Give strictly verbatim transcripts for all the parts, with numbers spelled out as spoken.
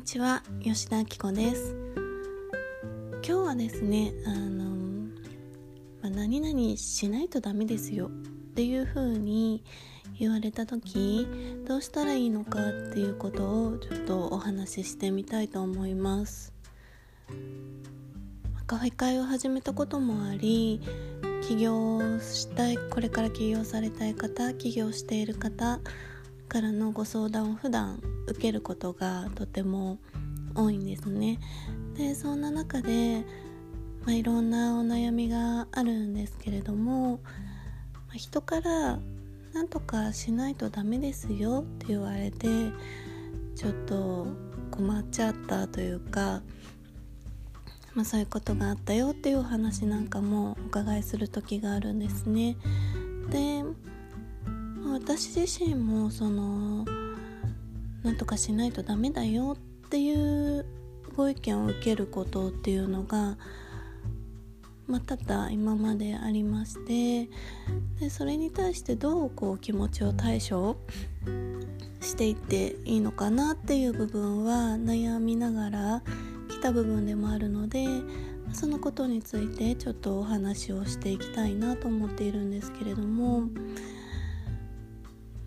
にちは、吉田明子です。今日はですね、あの、まあ、何々しないとダメですよっていう風に言われた時どうしたらいいのかっていうことをちょっとお話ししてみたいと思います。カフェ会を始めたこともあり、起業したい、これから起業されたい方、起業している方からのご相談を普段受けることがとても多いんですね。で、そんな中で、まあ、いろんなお悩みがあるんですけれども、まあ、人からなんとかしないとダメですよって言われてちょっと困っちゃったというか、まあ、そういうことがあったよっていうお話なんかもお伺いする時があるんですね。で、私自身もそのなんとかしないとダメだよっていうご意見を受けることっていうのが、まあ、多々今までありまして、でそれに対してどうこう気持ちを対処していっていいのかなっていう部分は悩みながら来た部分でもあるので、そのことについてちょっとお話をしていきたいなと思っているんですけれども、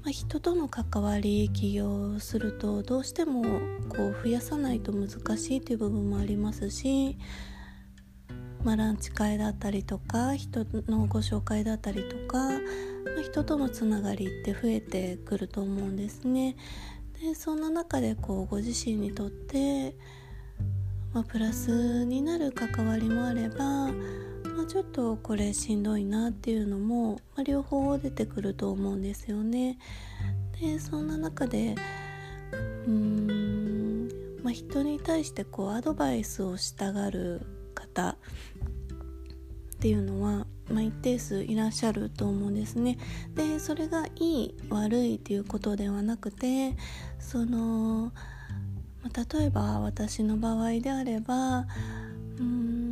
まあ、人との関わり、起業するとどうしてもこう増やさないと難しいという部分もありますし、まあ、ランチ会だったりとか人のご紹介だったりとか、まあ、人とのつながりって増えてくると思うんですね。で、そんな中でこうご自身にとって、まあ、プラスになる関わりもあれば、まあ、ちょっとこれしんどいなっていうのも、まあ、両方出てくると思うんですよね。で、そんな中でうーん、まあ、人に対してこうアドバイスをしたがる方っていうのは、まあ、一定数いらっしゃると思うんですね。で、それがいい悪いっていうことではなくて、その、まあ、例えば私の場合であればうーん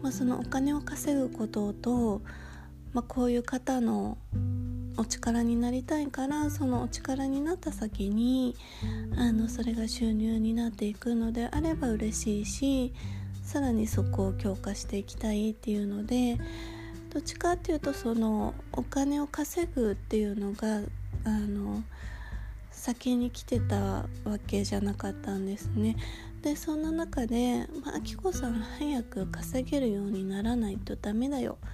まあ、そのお金を稼ぐことと、まあ、こういう方のお力になりたいから、そのお力になった先にあのそれが収入になっていくのであれば嬉しいし、さらにそこを強化していきたいっていうので、どっちかっていうとそのお金を稼ぐっていうのがあの先に来てたわけじゃなかったんですね。で、そんな中で、まあ、あきこさん早く稼げるようにならないとダメだよっ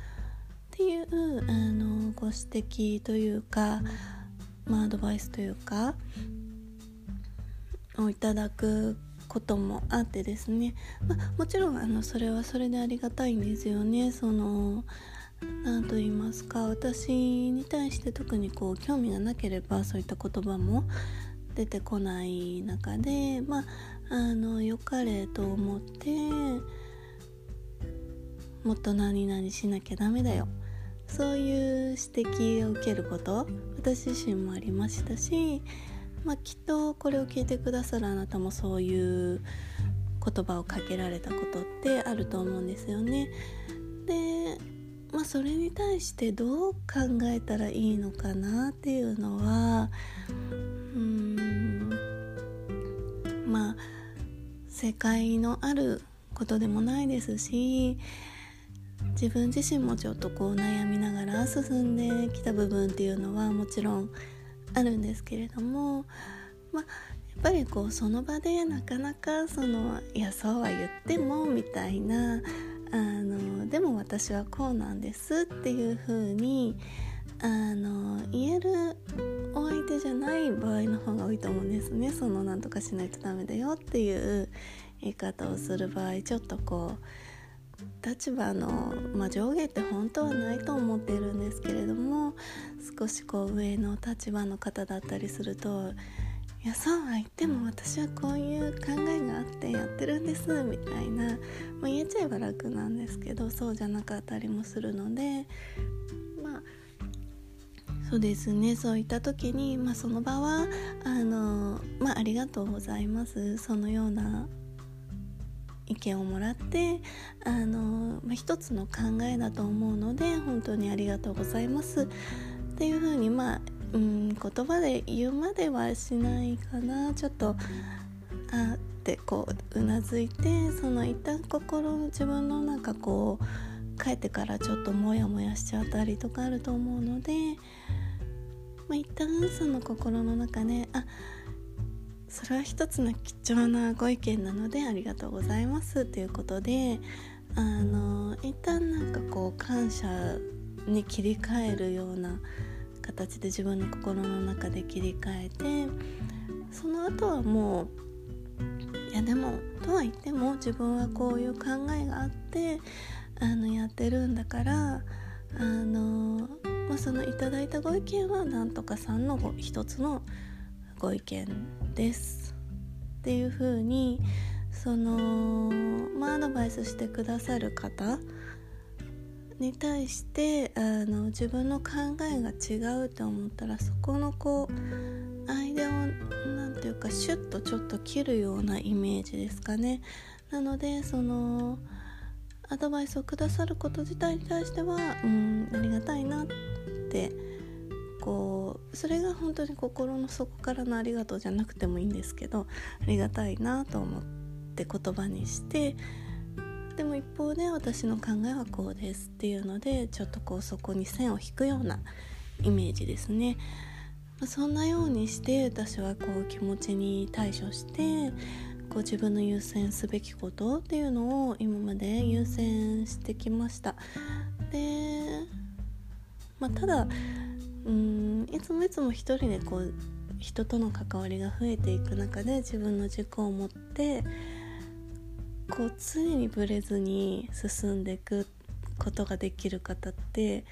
ていうあのご指摘というか、まあ、アドバイスというかをいただくこともあってですね、まあ、もちろんあのそれはそれでありがたいんですよね。そのなんと言いますか、私に対して特にこう興味がなければそういった言葉も出てこない中で、まあ、あの良かれと思ってもっと何々しなきゃダメだよ、そういう指摘を受けること私自身もありましたし、まあ、きっとこれを聞いてくださるあなたもそういう言葉をかけられたことってあると思うんですよね。で、まあ、それに対してどう考えたらいいのかなっていうのはまあ、正解のあることでもないですし、自分自身もちょっとこう悩みながら進んできた部分っていうのはもちろんあるんですけれども、まあ、やっぱりこうその場でなかなかそのいやそうは言ってもみたいな、あのでも私はこうなんですっていう風にあの言えるお相手じゃない場合の方が多いと思うんですね。そのなんとかしないとダメだよっていう言い方をする場合、ちょっとこう立場の、まあ、上下って本当はないと思っているんですけれども、少しこう上の立場の方だったりすると、いやそうは言っても私はこういう考えがあってやってるんですみたいな、まあ、言えちゃえば楽なんですけど、そうじゃなかったりもするので、まあそうですね、そういった時に、まあ、その場はあの、まあ、ありがとうございます、そのような意見をもらってあの、まあ、一つの考えだと思うので本当にありがとうございますっていうふうに、まあ、うん、言葉で言うまではしないかな、ちょっとあってこううなずいて、その一旦心自分のなんかこう帰ってからちょっとモヤモヤしちゃったりとかあると思うので、まあ、一旦その心の中で、あ、それは一つの貴重なご意見なのでありがとうございますということで、あの一旦なんかこう感謝に切り替えるような形で自分の心の中で切り替えて、その後はもう、いやでもとは言っても自分はこういう考えがあってあのやってるんだから、あの、まあ、そのいただいたご意見はなんとかさんの一つのご意見ですっていう風に、その、まあ、アドバイスしてくださる方に対してあの自分の考えが違うと思ったら、そこのこう間をなんていうかシュッとちょっと切るようなイメージですかね。なのでそのアドバイスをくださること自体に対しては、うん、ありがたいなって、こうそれが本当に心の底からのありがとうじゃなくてもいいんですけど、ありがたいなと思って言葉にして、でも一方で私の考えはこうですっていうので、ちょっとこうそこに線を引くようなイメージですね。そんなようにして私はこう気持ちに対処して、こう自分の優先すべきことっていうのを今まで優先してきました。で、まあ、ただうーんいつもいつも一人でこう人との関わりが増えていく中で、自分の軸を持ってこう常にブレずに進んでいくことができる方って、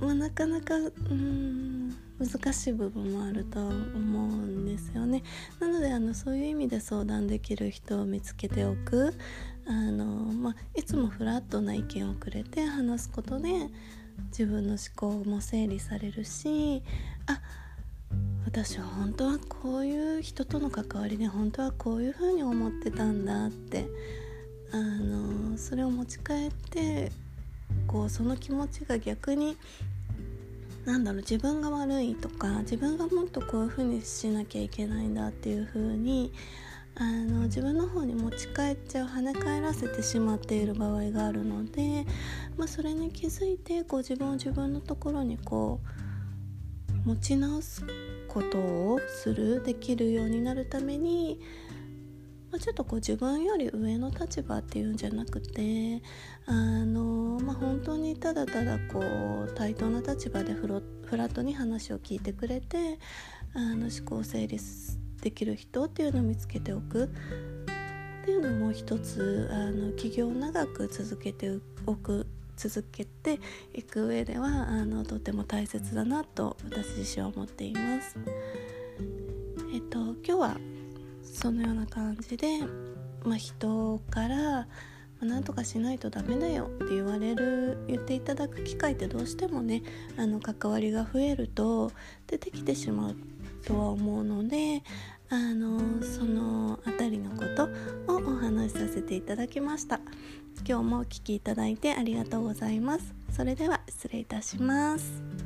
まあ、なかなかうーん難しい部分もあると思うんですよね。なのであのそういう意味で相談できる人を見つけておく、あの、まあ、いつもフラットな意見をくれて話すことで自分の思考も整理されるし、あ、私は本当はこういう人との関わりで本当はこういう風に思ってたんだって、あのそれを持ち帰ってこうその気持ちが逆になんだろう、自分が悪いとか自分がもっとこういう風にしなきゃいけないんだっていう風にあの自分の方に持ち帰っちゃう、跳ね返らせてしまっている場合があるので、まあ、それに気づいてこう自分を自分のところにこう持ち直すことをするできるようになるために、まあ、ちょっとこう自分より上の立場っていうんじゃなくて、あの、まあ、本当にただただこう対等な立場でフロ、フラットに話を聞いてくれて、あの思考整理するできる人っていうのを見つけておくっていうのも一つ、あの企業を長く続けておく続けていく上ではあのとても大切だなと私自身は思っています。えっと今日はそのような感じで、まあ、人から何とかしないとダメだよって言われる言っていただく機会ってどうしてもね、あの関わりが増えると出てきてしまうとは思うので、あのそのあたりのことをお話しさせていただきました。今日もお聞きいただいてありがとうございます。それでは失礼いたします。